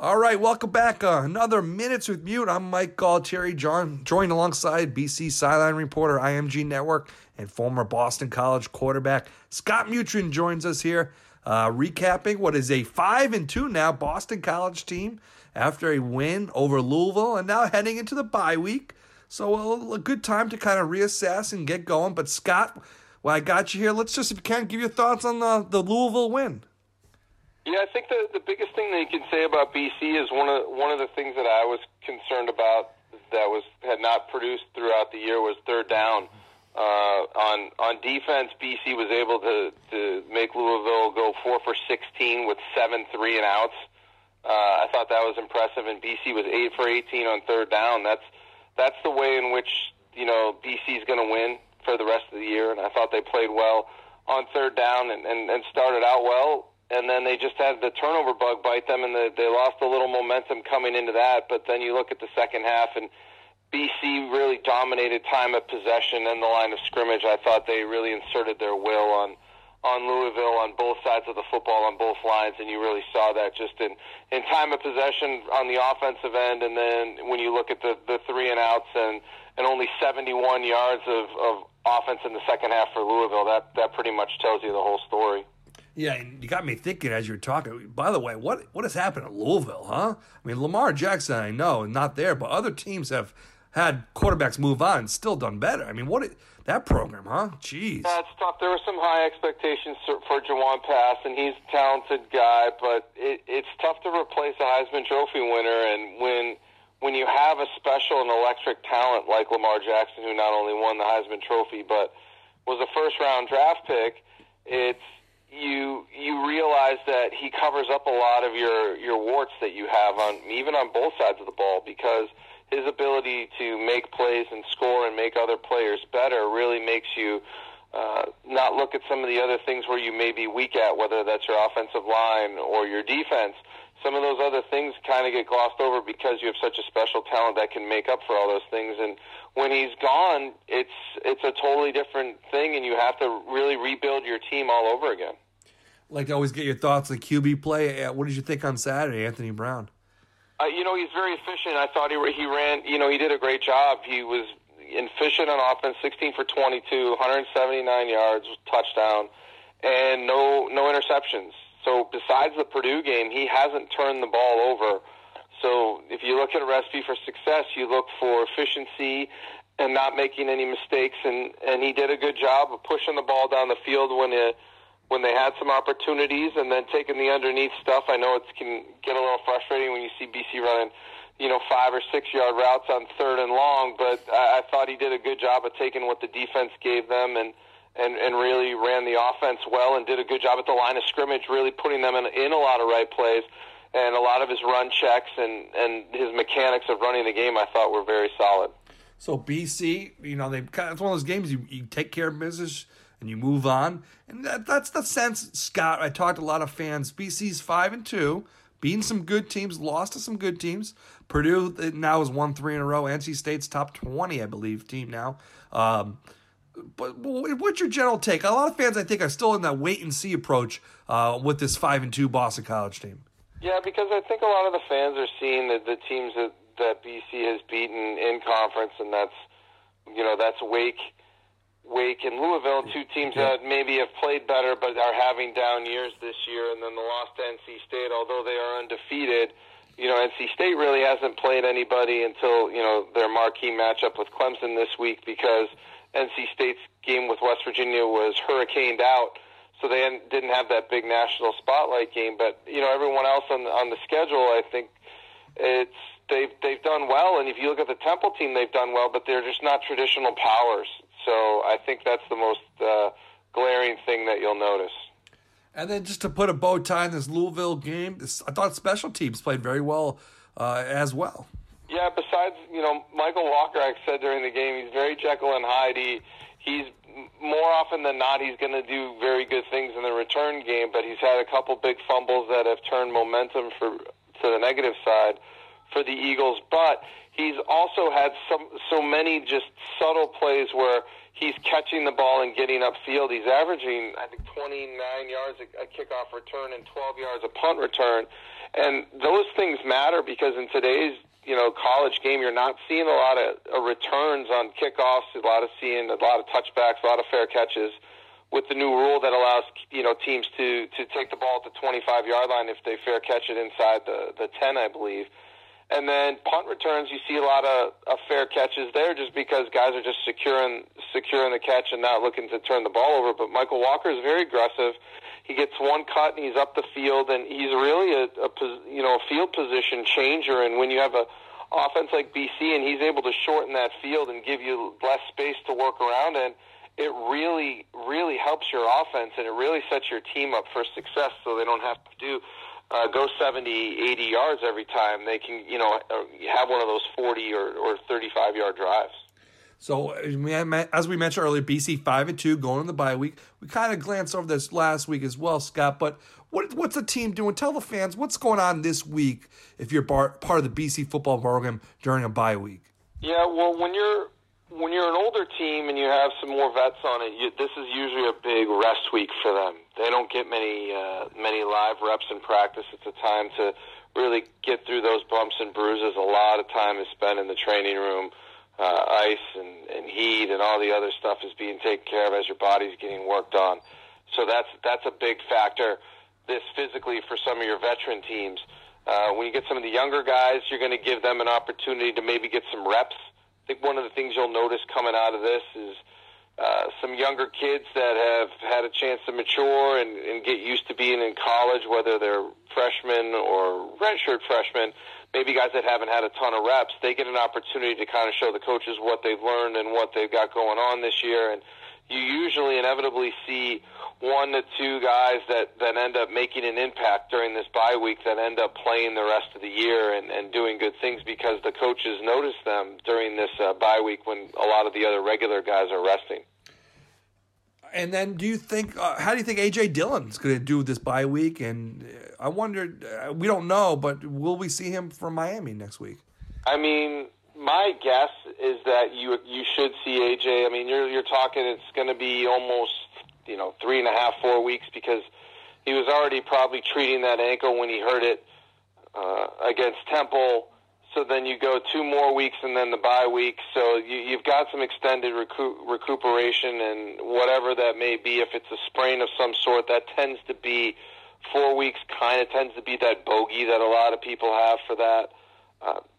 All right, welcome back. Another Minutes with Mute. I'm Mike Galtieri, joined alongside BC sideline reporter, IMG Network, and former Boston College quarterback Scott Mutryn joins us here, recapping what is a 5-2 now Boston College team after a win over Louisville and now heading into the bye week. So a good time to kind of reassess and get going. But Scott, well, I got you here. Let's just, if you can, give your thoughts on the Louisville win. Yeah, I think the biggest thing that you can say about BC is one of the things that I was concerned about that had not produced throughout the year was third down. On defense, BC was able to make Louisville go 4 for 16 with 7 3-and-outs. I thought that was impressive, and BC was 8 for 18 on third down. That's the way in which BC is going to win for the rest of the year, and I thought they played well on third down and started out well. And then they just had the turnover bug bite them, and they lost a little momentum coming into that. But then you look at the second half, and BC really dominated time of possession and the line of scrimmage. I thought they really inserted their will on Louisville on both sides of the football, on both lines, and you really saw that just in time of possession on the offensive end. And then when you look at the 3-and-outs and only 71 yards of offense in the second half for Louisville, that pretty much tells you the whole story. Yeah, and you got me thinking as you were talking. By the way, what has happened at Louisville, huh? I mean, Lamar Jackson, I know, not there, but other teams have had quarterbacks move on and still done better. I mean, that program, huh? Jeez. Yeah, it's tough. There were some high expectations for Juwan Pass, and he's a talented guy, but it's tough to replace a Heisman Trophy winner. And when you have a special and electric talent like Lamar Jackson, who not only won the Heisman Trophy but was a first-round draft pick, you realize that he covers up a lot of your warts that you have even on both sides of the ball, because his ability to make plays and score and make other players better really makes you not look at some of the other things where you may be weak at, whether that's your offensive line or your defense. Some of those other things kind of get glossed over because you have such a special talent that can make up for all those things. And when he's gone, it's a totally different thing, and you have to really rebuild your team all over again. I'd like to always get your thoughts on QB play. What did you think on Saturday, Anthony Brown? He's very efficient. I thought he ran. He did a great job. He was efficient on offense, 16 for 22, 179 yards, touchdown, and no interceptions. So besides the Purdue game, he hasn't turned the ball over. So if you look at a recipe for success, you look for efficiency and not making any mistakes. And he did a good job of pushing the ball down the field when they had some opportunities, and then taking the underneath stuff. I know it can get a little frustrating when you see BC running 5 or 6 yard routes on third and long, but I thought he did a good job of taking what the defense gave them and really ran the offense well, and did a good job at the line of scrimmage, really putting them in a lot of right plays. And a lot of his run checks and his mechanics of running the game, I thought, were very solid. So BC, it's one of those games you take care of business and you move on. And that's the sense, Scott. I talked to a lot of fans. BC's 5-2, beating some good teams, lost to some good teams. Purdue now has won 3 in a row. NC State's top 20, I believe, team now. But what's your general take? A lot of fans, I think, are still in that wait-and-see approach with this 5-2 Boston College team. Yeah, because I think a lot of the fans are seeing that the teams that BC has beaten in conference, and that's Wake and Louisville, two teams that maybe have played better but are having down years this year, and then the loss to NC State, although they are undefeated. NC State really hasn't played anybody until, their marquee matchup with Clemson this week, because NC State's game with West Virginia was hurricaned out, so they didn't have that big national spotlight game. But everyone else on the schedule, I think they've done well. And if you look at the Temple team, they've done well, but they're just not traditional powers. So I think that's the most glaring thing that you'll notice. And then just to put a bow tie in this Louisville game, I thought special teams played very well as well. Yeah, besides, you know, Michael Walker, I said during the game, he's very Jekyll and Hyde. He's more often than not, he's going to do very good things in the return game, but he's had a couple big fumbles that have turned momentum to the negative side for the Eagles. But he's also had so many just subtle plays where he's catching the ball and getting upfield. He's averaging, I think, 29 yards a kickoff return and 12 yards a punt return. And those things matter because in today's, you know, college game, you're not seeing a lot of returns on kickoffs, a lot of touchbacks, a lot of fair catches with the new rule that allows, you know, teams to take the ball at the 25-yard line if they fair catch it inside the 10, I believe. And then punt returns, you see a lot of fair catches there just because guys are just securing the catch and not looking to turn the ball over. But Michael Walker is very aggressive. He gets one cut and he's up the field, and he's really a field position changer. And when you have a offense like BC and he's able to shorten that field and give you less space to work around in, it really, really helps your offense, and it really sets your team up for success so they don't have to do go 70, 80 yards every time. They can, you know, have one of those 40 or 35-yard drives. So, as we mentioned earlier, BC 5-2 going into the bye week. We kind of glanced over this last week as well, Scott, but what's the team doing? Tell the fans what's going on this week if you're part of the BC football program during a bye week. Yeah, well, when you're an older team and you have some more vets on it, this is usually a big rest week for them. They don't get many live reps in practice. It's a time to really get through those bumps and bruises. A lot of time is spent in the training room. Ice and heat and all the other stuff is being taken care of as your body's getting worked on. So that's a big factor, this physically, for some of your veteran teams. When you get some of the younger guys, you're going to give them an opportunity to maybe get some reps. I think one of the things you'll notice coming out of this is some younger kids that have had a chance to mature and get used to being in college, whether they're freshmen or redshirt freshmen, maybe guys that haven't had a ton of reps, they get an opportunity to kind of show the coaches what they've learned and what they've got going on this year. And you usually inevitably see 1 to 2 guys that end up making an impact during this bye week that end up playing the rest of the year and doing good things because the coaches notice them during this bye week when a lot of the other regular guys are resting. And then how do you think A.J. Dillon's going to do this bye week? And I wondered, we don't know, but will we see him from Miami next week? I mean, my guess is that you should see A.J. I mean, you're talking it's going to be almost, you know, 3.5, 4 weeks because he was already probably treating that ankle when he hurt it against Temple. So then you go 2 more weeks and then the bye week. So you've got some extended recuperation and whatever that may be. If it's a sprain of some sort, that tends to be 4 weeks, kind of tends to be that bogey that a lot of people have for that.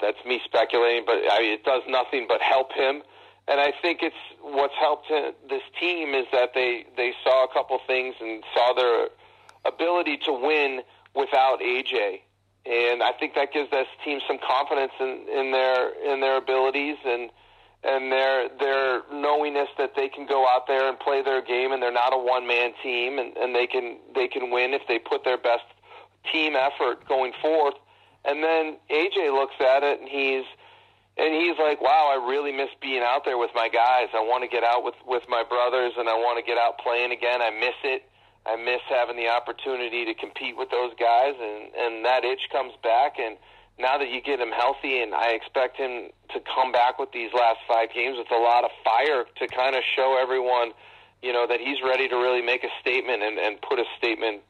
That's me speculating, but I mean, it does nothing but help him. And I think it's what's helped this team is that they saw a couple things and saw their ability to win without A.J., and I think that gives this team some confidence in their abilities and their knowingness that they can go out there and play their game, and they're not a one-man team, and they can win if they put their best team effort going forth. And then A.J. looks at it, and he's like, wow, I really miss being out there with my guys. I want to get out with my brothers, and I want to get out playing again. I miss it. I miss having the opportunity to compete with those guys, and that itch comes back. And now that you get him healthy, and I expect him to come back with these last 5 games with a lot of fire to kind of show everyone, you know, that he's ready to really make a statement and put a statement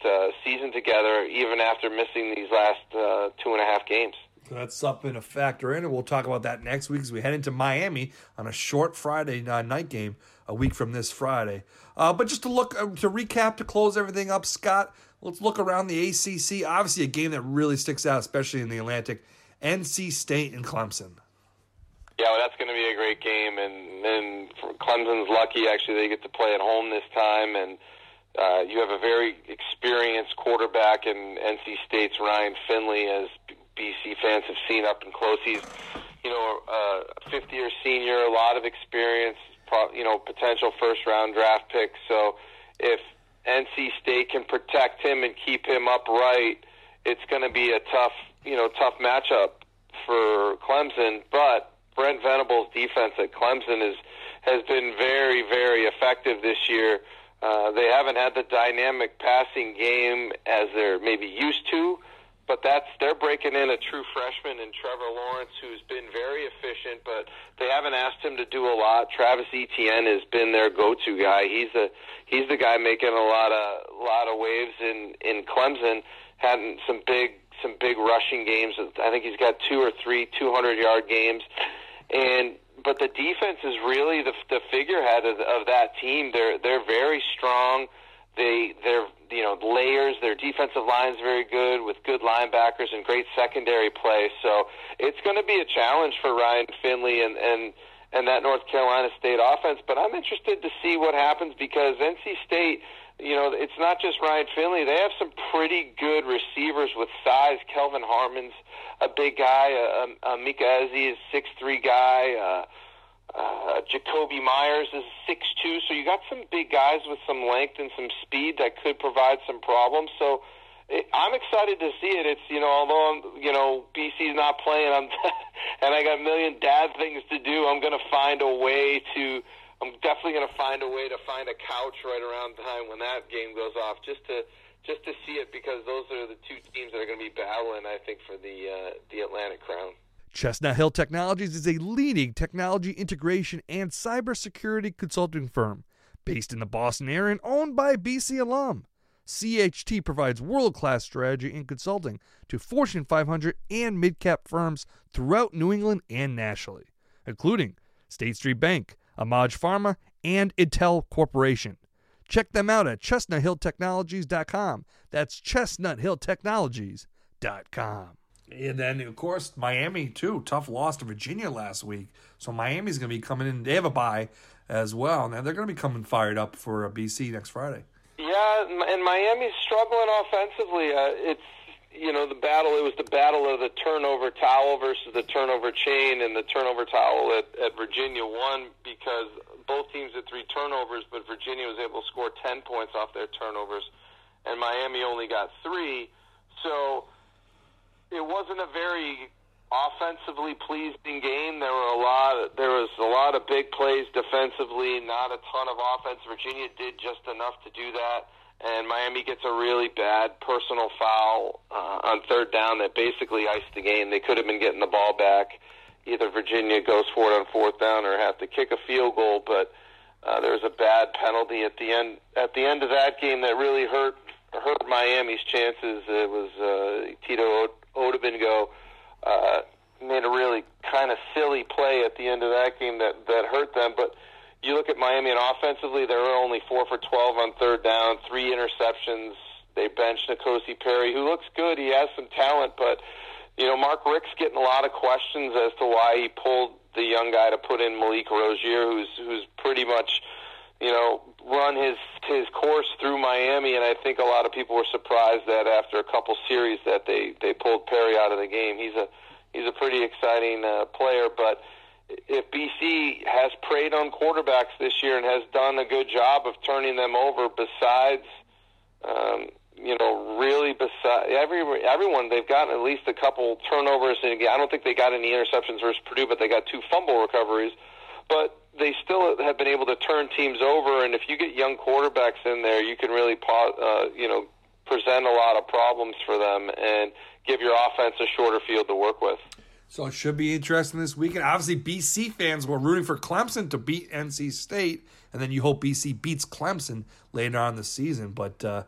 season together, even after missing these last 2.5 games. So that's something to factor in, and we'll talk about that next week as we head into Miami on a short Friday night game a week from this Friday. But just to recap, to close everything up, Scott, let's look around the ACC. Obviously a game that really sticks out, especially in the Atlantic, NC State and Clemson. Yeah, well, that's going to be a great game, and Clemson's lucky, actually, they get to play at home this time, and you have a very experienced quarterback in NC State's Ryan Finley, as BC fans have seen up and close. He's, you know, a 50-year senior, a lot of experience, you know, potential first-round draft pick. So if NC State can protect him and keep him upright, it's going to be a tough matchup for Clemson, but Brent Venables' defense at Clemson has been very, very effective this year. They haven't had the dynamic passing game as they're maybe used to, but they're breaking in a true freshman in Trevor Lawrence, who's been very efficient, but they haven't asked him to do a lot. Travis Etienne has been their go-to guy. He's the guy making a lot of waves in Clemson, having some big rushing games. I think he's got 2 or 3 200-yard games. But the defense is really the figurehead of that team. They're very strong. They're layers. Their defensive line is very good with good linebackers and great secondary play. So it's going to be a challenge for Ryan Finley and that North Carolina State offense. But I'm interested to see what happens, because NC State, it's not just Ryan Finley. They have some pretty good receivers with size. Kelvin Harmon's a big guy. Mika Ezzy is a 6'3 guy. Jacoby Myers is 6'2. So you got some big guys with some length and some speed that could provide some problems. So I'm excited to see it. It's, although BC's not playing, and I got a million dad things to do, I'm definitely going to find a way to find a couch right around the time when that game goes off, just to see it, because those are the two teams that are going to be battling, I think, for the Atlantic crown. Chestnut Hill Technologies is a leading technology integration and cybersecurity consulting firm based in the Boston area and owned by a BC alum. CHT provides world-class strategy and consulting to Fortune 500 and mid-cap firms throughout New England and nationally, including State Street Bank, Amgen Pharma, and Intel Corporation. Check them out at chestnuthilltechnologies.com. That's chestnuthilltechnologies.com. And then, of course, Miami, too. Tough loss to Virginia last week. So Miami's going to be coming in. They have a bye as well. Now they're going to be coming fired up for BC next Friday. Yeah, and Miami's struggling offensively. It was the battle of the turnover towel versus the turnover chain, and the turnover towel at Virginia won because both teams had 3 turnovers, but Virginia was able to score 10 points off their turnovers, and Miami only got 3. So it wasn't a very offensively pleasing game. There was a lot of big plays defensively, not a ton of offense. Virginia did just enough to do that. And Miami gets a really bad personal foul on third down that basically iced the game. They could have been getting the ball back. Either Virginia goes for it on fourth down or have to kick a field goal, but there was a bad penalty at the end of that game that really hurt Miami's chances. It was Tito Odomingo made a really kind of silly play at the end of that game that hurt them, but you look at Miami, and offensively, they were only 4 for 12 on third down, 3 interceptions. They benched Nkosi Perry, who looks good. He has some talent, but Mark Richt's getting a lot of questions as to why he pulled the young guy to put in Malik Rozier, who's pretty much run his course through Miami. And I think a lot of people were surprised that after a couple series that they pulled Perry out of the game. He's a pretty exciting player, but if BC has preyed on quarterbacks this year and has done a good job of turning them over, besides, really besides everyone, they've gotten at least a couple turnovers. And I don't think they got any interceptions versus Purdue, but they got 2 fumble recoveries. But they still have been able to turn teams over. And if you get young quarterbacks in there, you can really, present a lot of problems for them and give your offense a shorter field to work with. So it should be interesting this weekend. Obviously, BC fans were rooting for Clemson to beat NC State, and then you hope BC beats Clemson later on in the season. But, for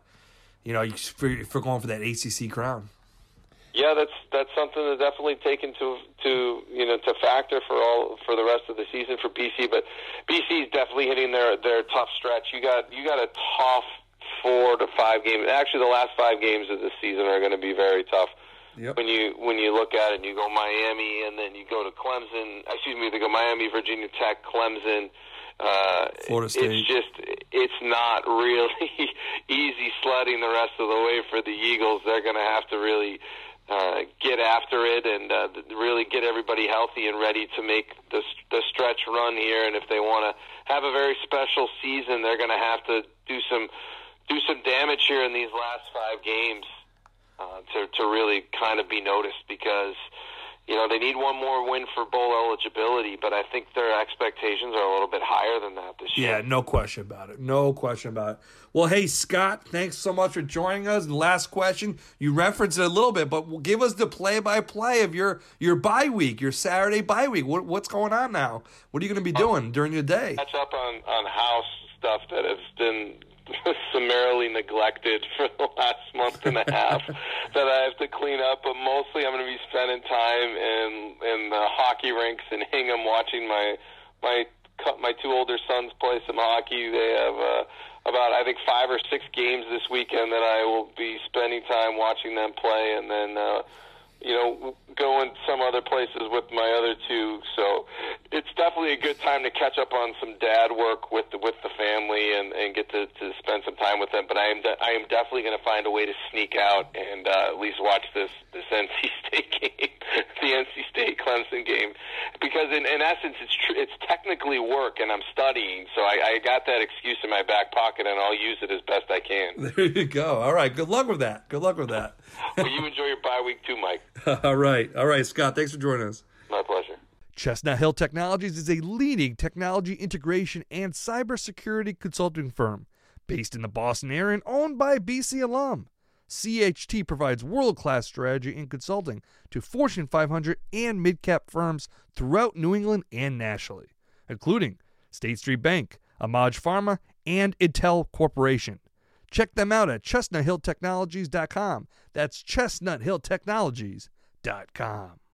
going for that ACC crown. Yeah, that's something to definitely take into factor for the rest of the season for BC. But BC is definitely hitting their tough stretch. You got a tough 4 to 5 games. Actually, the last 5 games of the season are going to be very tough. Yep. When you look at it, and you go Miami, and then you go to Clemson. Excuse me, they go Miami, Virginia Tech, Clemson. Florida State. It's not really easy sledding the rest of the way for the Eagles. They're going to have to really get after it and really get everybody healthy and ready to make the stretch run here. And if they want to have a very special season, they're going to have to do some damage here in these last 5 games. To really kind of be noticed, because you know, they need one more win for bowl eligibility, but I think their expectations are a little bit higher than that this year. Yeah, no question about it. No question about it. Well, hey, Scott, thanks so much for joining us. And last question, you referenced it a little bit, but give us the play-by-play of your bye week, your Saturday bye week. What's going on now? What are you going to be doing during your day? Catch up on house stuff that has been summarily neglected for the last month and a half that I have to clean up, but mostly I'm going to be spending time in the hockey rinks in Hingham watching my two older sons play some hockey. They have about, I think, 5 or 6 games this weekend that I will be spending time watching them play, and then going some other places with my other two. So it's definitely a good time to catch up on some dad work with the family and get to spend some time with them. But I am definitely going to find a way to sneak out and at least watch this NC State game, the NC State Clemson game, because in essence it's technically work and I'm studying. So I got that excuse in my back pocket and I'll use it as best I can. There you go. All right. Good luck with that. Good luck with that. Well, you enjoy your bye week too, Mike. All right, Scott, thanks for joining us. My pleasure. Chestnut Hill Technologies is a leading technology integration and cybersecurity consulting firm based in the Boston area and owned by a BC alum. CHT provides world-class strategy and consulting to Fortune 500 and mid-cap firms throughout New England and nationally, including State Street Bank, Amgen Pharma, and Intel Corporation. Check them out at chestnuthilltechnologies.com. That's chestnuthilltechnologies.com.